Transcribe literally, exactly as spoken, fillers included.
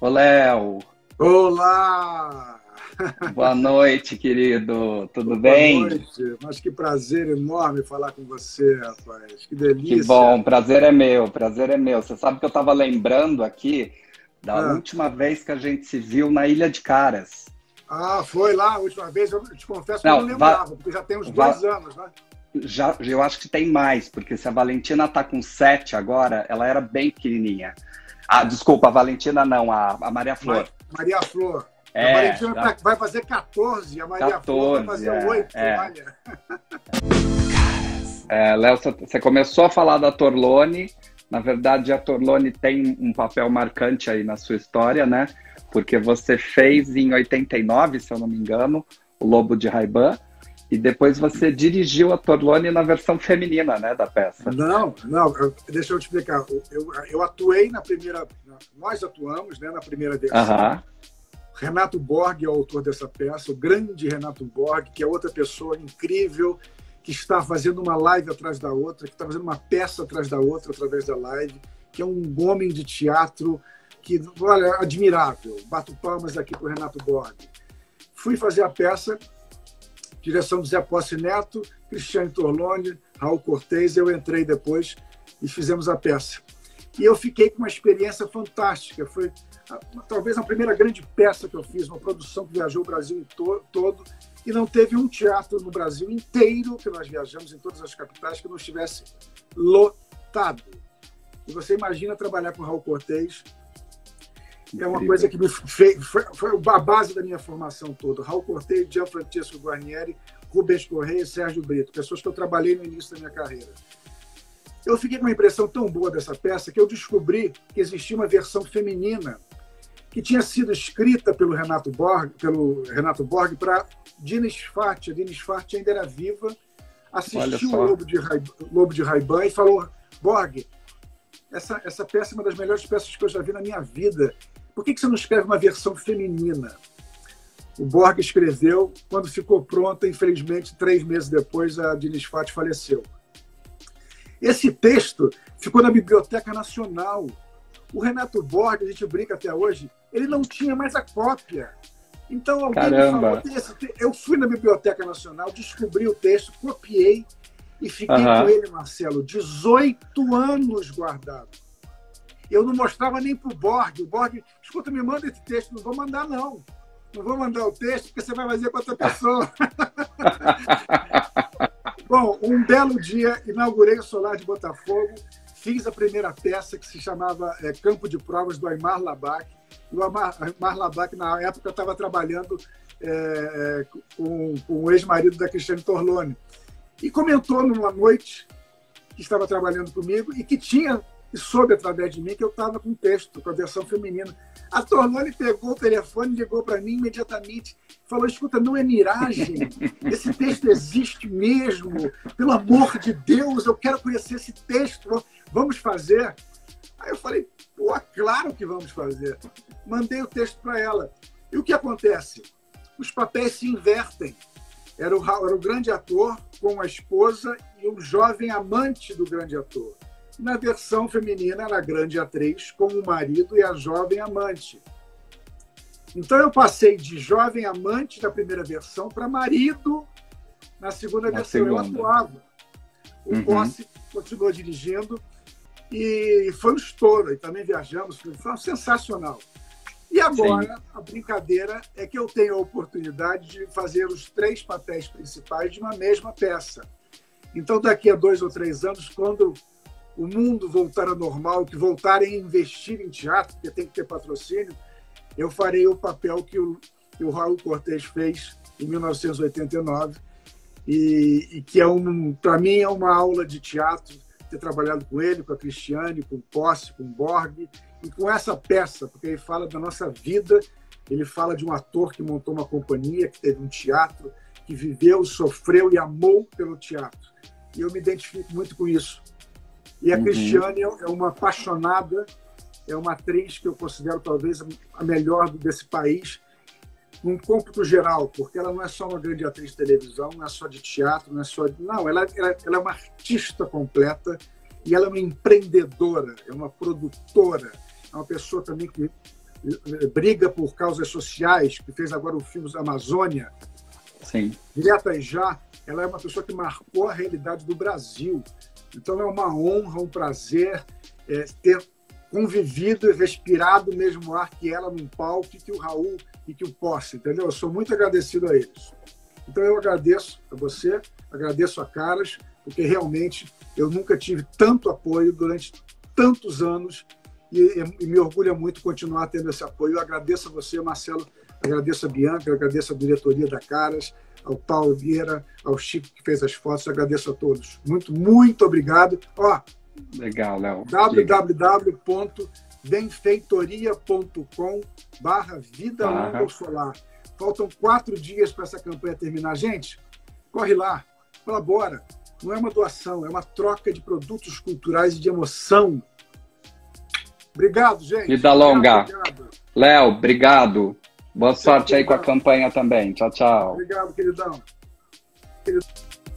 Ô, Léo! Olá! Boa noite, querido. Tudo Boa bem? Boa noite. Mas que prazer enorme falar com você, rapaz. Que delícia. Que bom. Prazer é meu. Prazer é meu. Você sabe que eu estava lembrando aqui da ah. última vez que a gente se viu na Ilha de Caras. Ah, foi lá. A última vez, eu te confesso que não, eu não lembrava, porque já tem uns dois anos, né? Já, eu acho que tem mais, porque se a Valentina está com sete agora, ela era bem pequenininha. Ah, desculpa, a Valentina não, a, a Maria Flor. Maria Flor. É, a Valentina tá... vai fazer quatorze, a Maria quatorze, Flor vai fazer é, oito. É. Olha. É, Léo, você começou a falar da Torloni. Na verdade, a Torloni tem um papel marcante aí na sua história, né? Porque você fez em oitenta e nove, se eu não me engano, o Lobo de Ray-Ban. E depois você dirigiu a Torloni na versão feminina, né, da peça. Não, não, deixa eu te explicar. Eu, eu atuei na primeira... Nós atuamos, né, na primeira versão. Uh-huh. Renato Borghi é o autor dessa peça, o grande Renato Borghi, que é outra pessoa incrível, que está fazendo uma live atrás da outra, que está fazendo uma peça atrás da outra, através da live, que é um homem de teatro que, olha, admirável. Bato palmas aqui para o Renato Borghi. Fui fazer a peça... Direção de Zé Possi Neto, Cristiane Torloni, Raul Cortez, eu entrei depois e fizemos a peça. E eu fiquei com uma experiência fantástica. Foi a, talvez a primeira grande peça que eu fiz, uma produção que viajou o Brasil to todo, e não teve um teatro no Brasil inteiro, que nós viajamos em todas as capitais, que não estivesse lotado. E você imagina trabalhar com Raul Cortez. É uma coisa que me fez, foi, foi a base da minha formação toda. Raul Cortez, Gianfrancesco Guarnieri, Rubens Correia e Sérgio Brito, pessoas que eu trabalhei no início da minha carreira. Eu fiquei com uma impressão tão boa dessa peça que eu descobri que existia uma versão feminina que tinha sido escrita pelo Renato Borghi, pelo Renato Borghi para Dina Sfat. A Dina Sfat ainda era viva, assistiu o Lobo de Ray, Lobo de Ray-Ban e falou: Borghi, essa, essa peça é uma das melhores peças que eu já vi na minha vida. Por que você não escreve uma versão feminina? O Borghi escreveu, quando ficou pronta, infelizmente, três meses depois, a Dina Sfat faleceu. Esse texto ficou na Biblioteca Nacional. O Renato Borghi, a gente brinca até hoje, ele não tinha mais a cópia. Então, alguém Caramba. me falou, eu fui na Biblioteca Nacional, descobri o texto, copiei e fiquei uhum. com ele, Marcelo, dezoito anos guardado. Eu não mostrava nem para o Borghi. O Borghi, escuta, me manda esse texto. Não vou mandar, não. Não vou mandar o texto, porque você vai fazer com outra pessoa. Bom, um belo dia, inaugurei o Solar de Botafogo, fiz a primeira peça, que se chamava é, Campo de Provas, do Aimar Labaki. E o Aimar Labaki, na época, estava trabalhando é, com, com o ex-marido da Cristiane Torloni. E comentou numa noite que estava trabalhando comigo e que tinha... E soube através de mim que eu estava com o texto, com a versão feminina. A Torloni pegou o telefone, ligou para mim imediatamente, falou: escuta, não é miragem, esse texto existe mesmo, pelo amor de Deus, eu quero conhecer esse texto, vamos fazer? Aí eu falei: pô, claro que vamos fazer. Mandei o texto para ela. E o que acontece? Os papéis se invertem. Era o, era o grande ator com a esposa e um jovem amante do grande ator. Na versão feminina, era a grande atriz com o marido e a jovem amante. Então, eu passei de jovem amante da primeira versão para marido na segunda na versão. Segunda. Eu atuava. O uhum. Possi continuou dirigindo e foi um estouro. E também viajamos. Foi sensacional. E agora, Sim. a brincadeira é que eu tenho a oportunidade de fazer os três papéis principais de uma mesma peça. Então, daqui a dois ou três anos, quando... o mundo voltar ao normal, que voltarem a investir em teatro, porque tem que ter patrocínio, eu farei o papel que o, que o Raul Cortez fez em mil novecentos e oitenta e nove, e, e que, é um, para mim, é uma aula de teatro, ter trabalhado com ele, com a Cristiane, com o Possi, com o Borghi, e com essa peça, porque ele fala da nossa vida, ele fala de um ator que montou uma companhia, que teve um teatro, que viveu, sofreu e amou pelo teatro. E eu me identifico muito com isso. E a uhum. Cristiane é uma apaixonada, é uma atriz que eu considero talvez a melhor desse país, num cômputo geral, porque ela não é só uma grande atriz de televisão, não é só de teatro, não é só... De... Não, ela, ela, ela é uma artista completa e ela é uma empreendedora, é uma produtora, é uma pessoa também que briga por causas sociais, que fez agora o filme da Amazônia. Sim. Direta já, ela é uma pessoa que marcou a realidade do Brasil. Então é uma honra, um prazer é, ter convivido e respirado o mesmo ar que ela num palco, e que o Raul e que o Possi, entendeu? Eu sou muito agradecido a eles. Então eu agradeço a você, agradeço a Caras, porque realmente eu nunca tive tanto apoio durante tantos anos e, e me orgulha muito continuar tendo esse apoio. Eu agradeço a você, Marcelo, agradeço a Bianca, agradeço a diretoria da Caras, ao Paulo Vieira, ao Chico, que fez as fotos. Eu agradeço a todos. Muito, muito obrigado. Ó, legal, Léo. w w w ponto benfeitoria ponto com barra vida longa solar. Faltam quatro dias para essa campanha terminar. Gente, corre lá, colabora. Não é uma doação, é uma troca de produtos culturais e de emoção. Obrigado, gente. Vida longa. Léo, obrigado. Boa sorte aí com a campanha também. Tchau, tchau. Obrigado, queridão. Queridão.